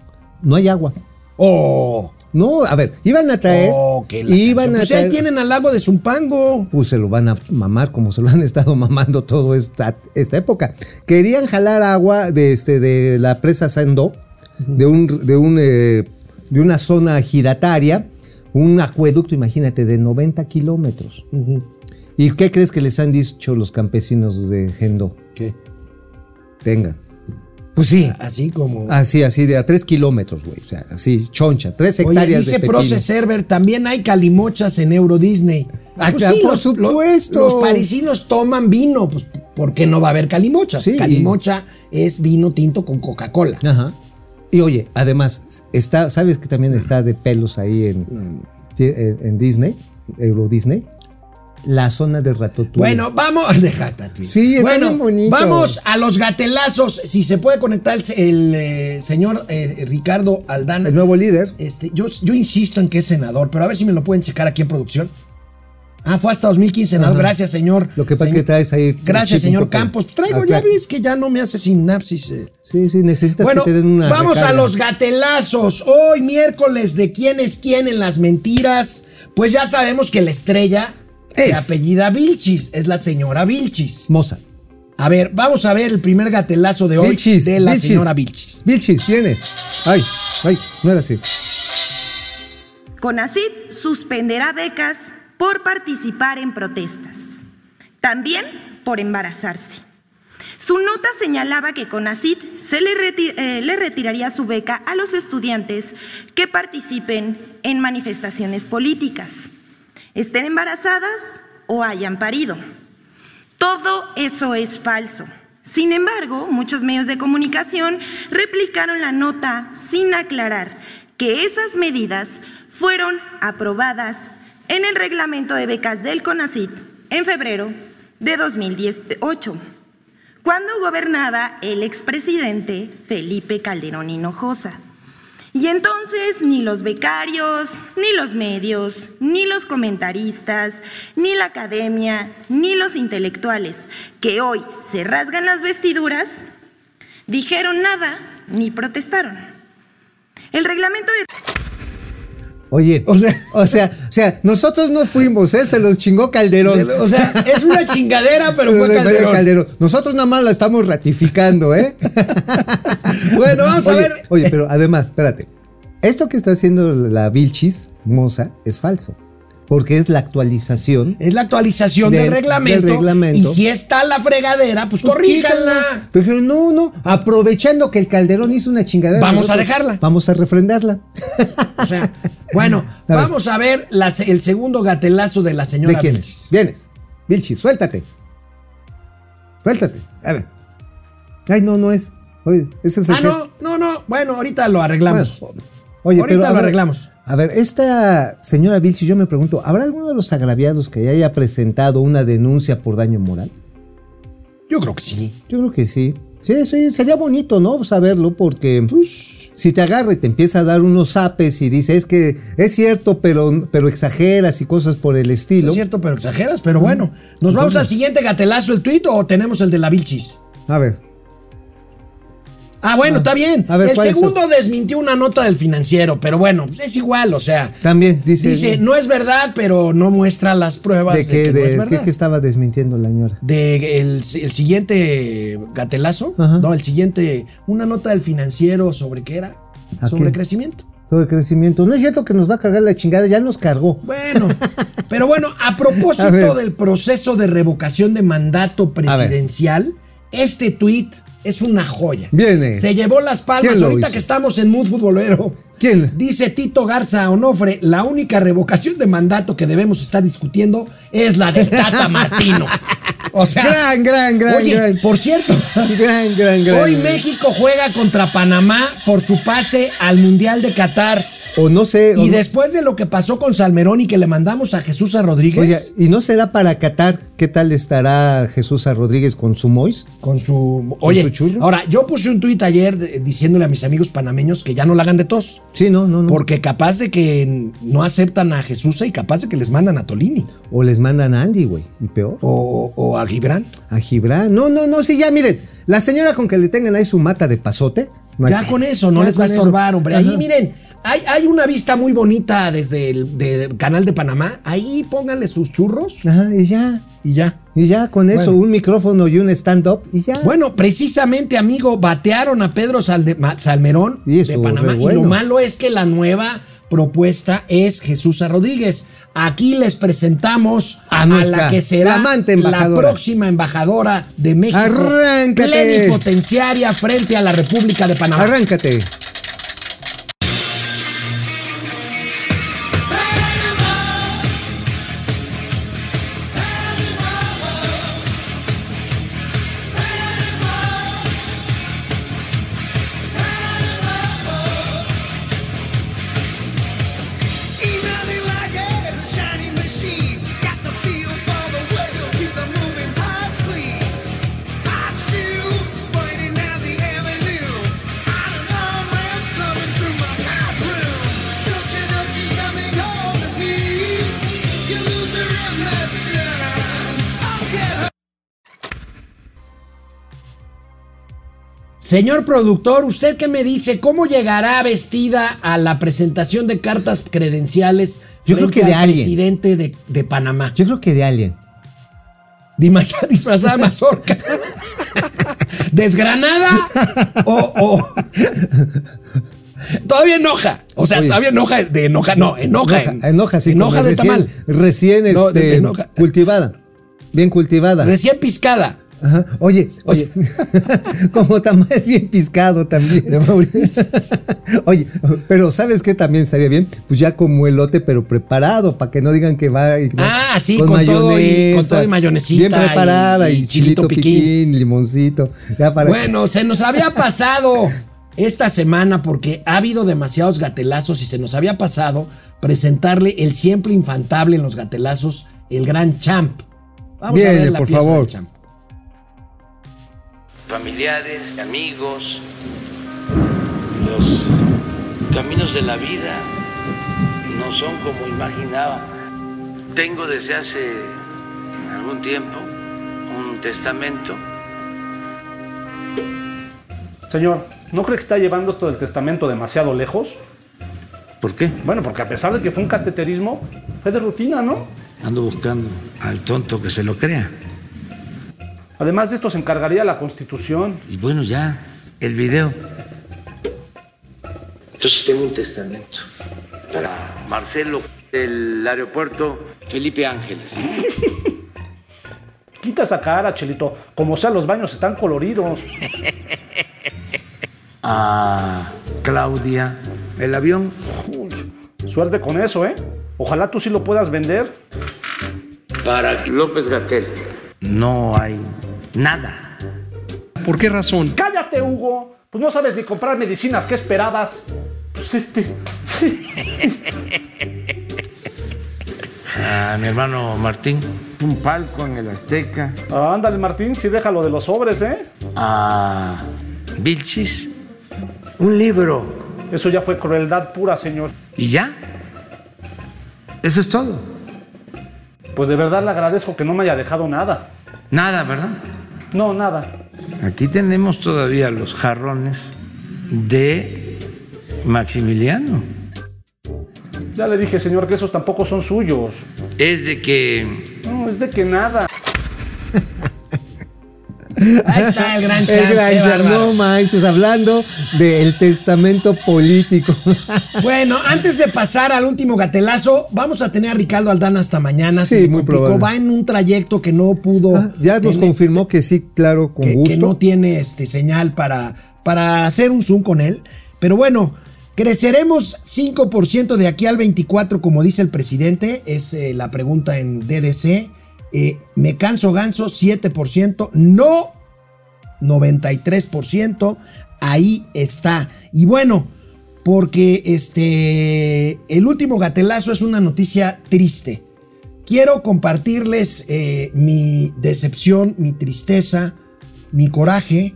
No hay agua. ¡Oh! No, a ver, iban a traer... ¡Oh, qué la iban a pues traer, ahí tienen al lago de Zumpango. Pues se lo van a mamar como se lo han estado mamando toda esta, esta época. Querían jalar agua de, este, de la presa Sandó, uh-huh. de, un, de, un, eh, de una zona girataria. Un acueducto, imagínate, de noventa kilómetros. Uh-huh. ¿Y qué crees que les han dicho los campesinos de Jendó? ¿Qué? Tengan. Pues sí. Así como... Así, así, de a tres kilómetros, güey. O sea, así, choncha. Tres hectáreas de pepino. Oye, dice Proce Server, también hay calimochas en Euro Disney. Ah, pues sí, por los, supuesto. Los, los parisinos toman vino, pues, ¿por qué no va a haber calimochas? Sí, calimocha y... es vino tinto con Coca-Cola. Ajá. Y oye, además, está, ¿sabes que también está de pelos ahí en, en, en Disney, Euro Disney? La zona de Ratatouille. Bueno, vamos de Ratatouille. Sí, está bueno, bien bonito. Vamos a los gatelazos. Si se puede conectar el, el eh, señor eh, Ricardo Aldana. El nuevo líder. Este, yo, yo insisto en que es senador, pero a ver si me lo pueden checar aquí en producción. Ah, fue hasta dos mil quince, senador. Ajá. Gracias, señor. Lo que pasa es que traes ahí... Gracias, señor Campos. Traigo, okay. Ya ves que ya no me hace sinapsis. Eh. Sí, sí, necesitas bueno, que te den una vamos recarga. A los gatelazos. Hoy, miércoles, de quién es quién en las mentiras. Pues ya sabemos que la estrella es... de apellida Vilchis. Es la señora Vilchis. Moza. A ver, vamos a ver el primer gatelazo de hoy Vilchis, de la Vilchis. Señora Vilchis. Vilchis, vienes. Ay, ay, no era así. Conacyt suspenderá becas por participar en protestas, también por embarazarse. Su nota señalaba que Conacyt se le, reti- eh, le retiraría su beca a los estudiantes que participen en manifestaciones políticas, estén embarazadas o hayan parido. Todo eso es falso. Sin embargo, muchos medios de comunicación replicaron la nota sin aclarar que esas medidas fueron aprobadas en el reglamento de becas del Conacyt en febrero de dos mil dieciocho, cuando gobernaba el expresidente Felipe Calderón Hinojosa. Y entonces ni los becarios, ni los medios, ni los comentaristas, ni la academia, ni los intelectuales que hoy se rasgan las vestiduras, dijeron nada ni protestaron. El reglamento de... Oye, o sea, o sea, o sea, nosotros no fuimos, ¿eh? Se los chingó Calderón. O sea, es una chingadera, pero fue Calderón. Calderón. Nosotros nada más la estamos ratificando, ¿eh? Bueno, vamos oye, a ver. Oye, pero además, espérate. Esto que está haciendo la Vilchis, Moza, es falso. Porque es la actualización. Es la actualización del, del, reglamento, del reglamento. Y si está la fregadera, pues, pues corríjanla. Pero no, no. Aprovechando que el Calderón hizo una chingadera. Vamos nosotros, a dejarla. Vamos a refrendarla. O sea, bueno, a vamos a ver la, el segundo gatelazo de la señora ¿De quién? Vilchis. Vienes. Vilchis, suéltate. Suéltate. A ver. Ay, no, no es. Oye, ese es el. Ah, que... no, no, no. Bueno, ahorita lo arreglamos. Bueno, oye, ahorita pero, lo ver, arreglamos. A ver, esta señora Vilchis, yo me pregunto, ¿habrá alguno de los agraviados que haya presentado una denuncia por daño moral? Yo creo que sí. Yo creo que sí. Sí, sí, sería bonito, ¿no? Saberlo, porque pues, si te agarra y te empieza a dar unos zapes y dice, es que es cierto, pero, pero exageras y cosas por el estilo. Es cierto, pero exageras, pero bueno. ¿Nos vamos Entonces, al siguiente gatelazo, el tuit, o tenemos el de la Vilchis? A ver. Ah, bueno, ah, está bien. A ver, el segundo es? desmintió una nota del Financiero, pero bueno, es igual, o sea. También dice. Dice, no es verdad, pero no muestra las pruebas de que, de que de, no es verdad. ¿De qué estaba desmintiendo la señora? De el, el siguiente gatelazo. Ajá. No, el siguiente, una nota del Financiero sobre qué era. Sobre quién? Crecimiento. Sobre crecimiento. No es cierto que nos va a cargar la chingada, ya nos cargó. Bueno, pero bueno, a propósito a del proceso de revocación de mandato presidencial, este tuit es una joya. Viene. Se llevó las palmas ahorita hizo? que estamos en mood futbolero. ¿Quién? Dice Tito Garza Onofre, la única revocación de mandato que debemos estar discutiendo es la del Tata Martino. O sea, gran, gran, gran, oye, gran. Por cierto, gran, gran, gran. Hoy México juega contra Panamá por su pase al Mundial de Qatar. O no sé. Y o después no. de lo que pasó con Salmerón y que le mandamos a Jesusa Rodríguez. Oye, ¿y no será para Qatar? ¿Qué tal estará Jesusa Rodríguez con su Mois? Con su. Oye, ¿con su churro? Ahora, yo puse un tuit ayer diciéndole a mis amigos panameños que ya no la hagan de tos. Sí, no, no, no. Porque capaz de que no aceptan a Jesusa y capaz de que les mandan a Tolini. O les mandan a Andy, güey. Y peor. O, o a Gibran. A Gibran. No, no, no. Sí, ya miren. La señora con que le tengan ahí su mata de pasote. No ya hay... con eso, no ya les va a estorbar, hombre. Ajá. Ahí miren. Hay, hay una vista muy bonita desde el del canal de Panamá. Ahí pónganle sus churros. Ajá, y ya. Y ya. Y ya, con eso, bueno. un micrófono y un stand-up, y ya. Bueno, precisamente, amigo, batearon a Pedro Salde, Salmerón de Panamá. Bueno. Y lo malo es que la nueva propuesta es Jesusa Rodríguez. Aquí les presentamos a, a la que será la próxima embajadora de México. Arráncate. Plenipotenciaria frente a la República de Panamá. Arráncate. Señor productor, ¿usted qué me dice? ¿Cómo llegará vestida a la presentación de cartas credenciales? Yo creo que de alguien. Presidente de, de Panamá. Yo creo que de alguien. Disfrazada de mazorca. ¿Desgranada? O, o. Todavía enoja. O sea, Oye. todavía enoja de enoja. No, enoja. Enoja, enoja, sí, enoja de recién, tamal. Recién este, no, de, enoja. cultivada. Bien cultivada. Recién piscada. Ajá. Oye, oye, como tamal bien piscado también. Oye, pero ¿sabes qué también estaría bien? Pues ya como elote, pero preparado, para que no digan que va ah, sí, con, con mayonesa. Todo y, con todo y mayonesita. Bien preparada y, y, y chilito, chilito piquín, piquín limoncito. Ya para bueno, que... se nos había pasado esta semana porque ha habido demasiados gatelazos y se nos había pasado presentarle el siempre infantable en los gatelazos, el gran Champ. Vamos Viene, a ver la por pieza favor. Del Champ. familiares, amigos, los caminos de la vida no son como imaginaba. Tengo desde hace algún tiempo un testamento. Señor, ¿no cree que está llevando esto del testamento demasiado lejos? ¿Por qué? Bueno, porque a pesar de que fue un cateterismo, fue de rutina, ¿no? Ando buscando al tonto que se lo crea. Además de esto se encargaría la Constitución. Y bueno, ya, el video. Entonces tengo un testamento para Marcelo del aeropuerto Felipe Ángeles. Quita esa cara, Chelito. Como sea, los baños están coloridos. A Claudia, el avión. Uy, suerte con eso, ¿eh? Ojalá tú sí lo puedas vender. Para López-Gatell. No hay nada. ¿Por qué razón? ¡Cállate, Hugo! Pues no sabes ni comprar medicinas. ¿Qué esperabas? Pues este... Sí. A mi hermano Martín. Un palco en el Azteca. Ah, ándale, Martín. Sí, déjalo de los sobres, ¿eh? A Vilchis. Un libro. Eso ya fue crueldad pura, señor. ¿Y ya? Eso es todo. Pues de verdad le agradezco que no me haya dejado nada. Nada, ¿verdad? No, nada. Aquí tenemos todavía los jarrones de Maximiliano. Ya le dije, señor, que esos tampoco son suyos. Es de que... No, es de que nada. Ahí está el gran Chan. El gran Chan, no manches, hablando del testamento político. Bueno, antes de pasar al último gatelazo, vamos a tener a Ricardo Aldana hasta mañana. Sí, muy probable. Va en un trayecto que no pudo... Ah, ya nos confirmó este, que sí, claro, con que, gusto. Que no tiene este señal para, para hacer un Zoom con él. Pero bueno, creceremos cinco por ciento de aquí al veinticuatro, como dice el presidente. Es eh, la pregunta en D D C. Eh, me canso ganso, siete por ciento, no, noventa y tres por ciento, ahí está. Y bueno, porque este el último gatelazo es una noticia triste. Quiero compartirles eh, mi decepción, mi tristeza, mi coraje,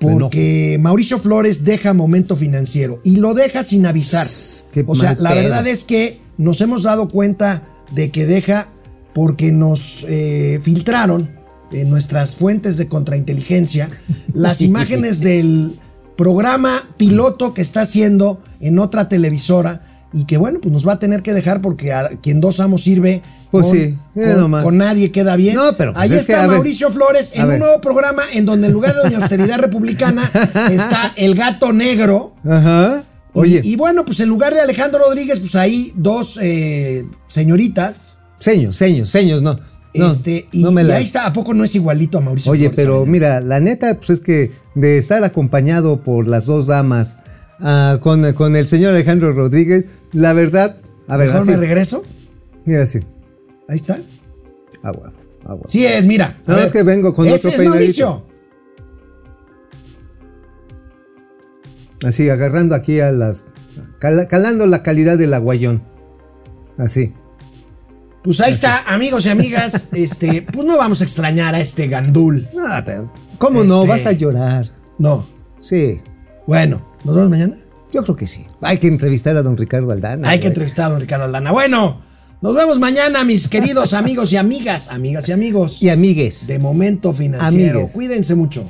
porque bueno. Mauricio Flores deja Momento Financiero y lo deja sin avisar. Qué o sea, la pena. Verdad es que nos hemos dado cuenta de que deja... porque nos eh, filtraron en nuestras fuentes de contrainteligencia las imágenes del programa piloto que está haciendo en otra televisora y que, bueno, pues nos va a tener que dejar porque a quien dos amos sirve, pues con, sí, con, con nadie queda bien. No, pero pues ahí es está que, Mauricio ver, Flores en un ver. nuevo programa en donde en lugar de Doña Austeridad Republicana está el gato negro. Ajá. Oye. Y, y bueno, pues en lugar de Alejandro Rodríguez, pues ahí dos eh, señoritas. Seños, seños, seños, no. no este, y, no me y la... ahí está, ¿a poco no es igualito a Mauricio Oye, Flores, pero ¿sabes? Mira, la neta, pues es que de estar acompañado por las dos damas uh, con, con el señor Alejandro Rodríguez, la verdad, a ver. ¿Mejor así, me regreso? Mira, sí. Ahí está. Ah, bueno, ah, bueno. Sí es, mira. No, ver, es que vengo con otro peinadito. Así, agarrando aquí a las... Cal, calando la calidad del aguayón. Así. Pues ahí está, amigos y amigas, este, pues no vamos a extrañar a este gandul. No, pero ¿cómo este... no? Vas a llorar. No. Sí. Bueno, ¿nos vemos mañana? Yo creo que sí. Hay que entrevistar a don Ricardo Aldana. Hay güey. que entrevistar a don Ricardo Aldana. Bueno, nos vemos mañana, mis queridos amigos y amigas, amigas y amigos. Y amigues. De Momento Financiero. Amigues. Cuídense mucho.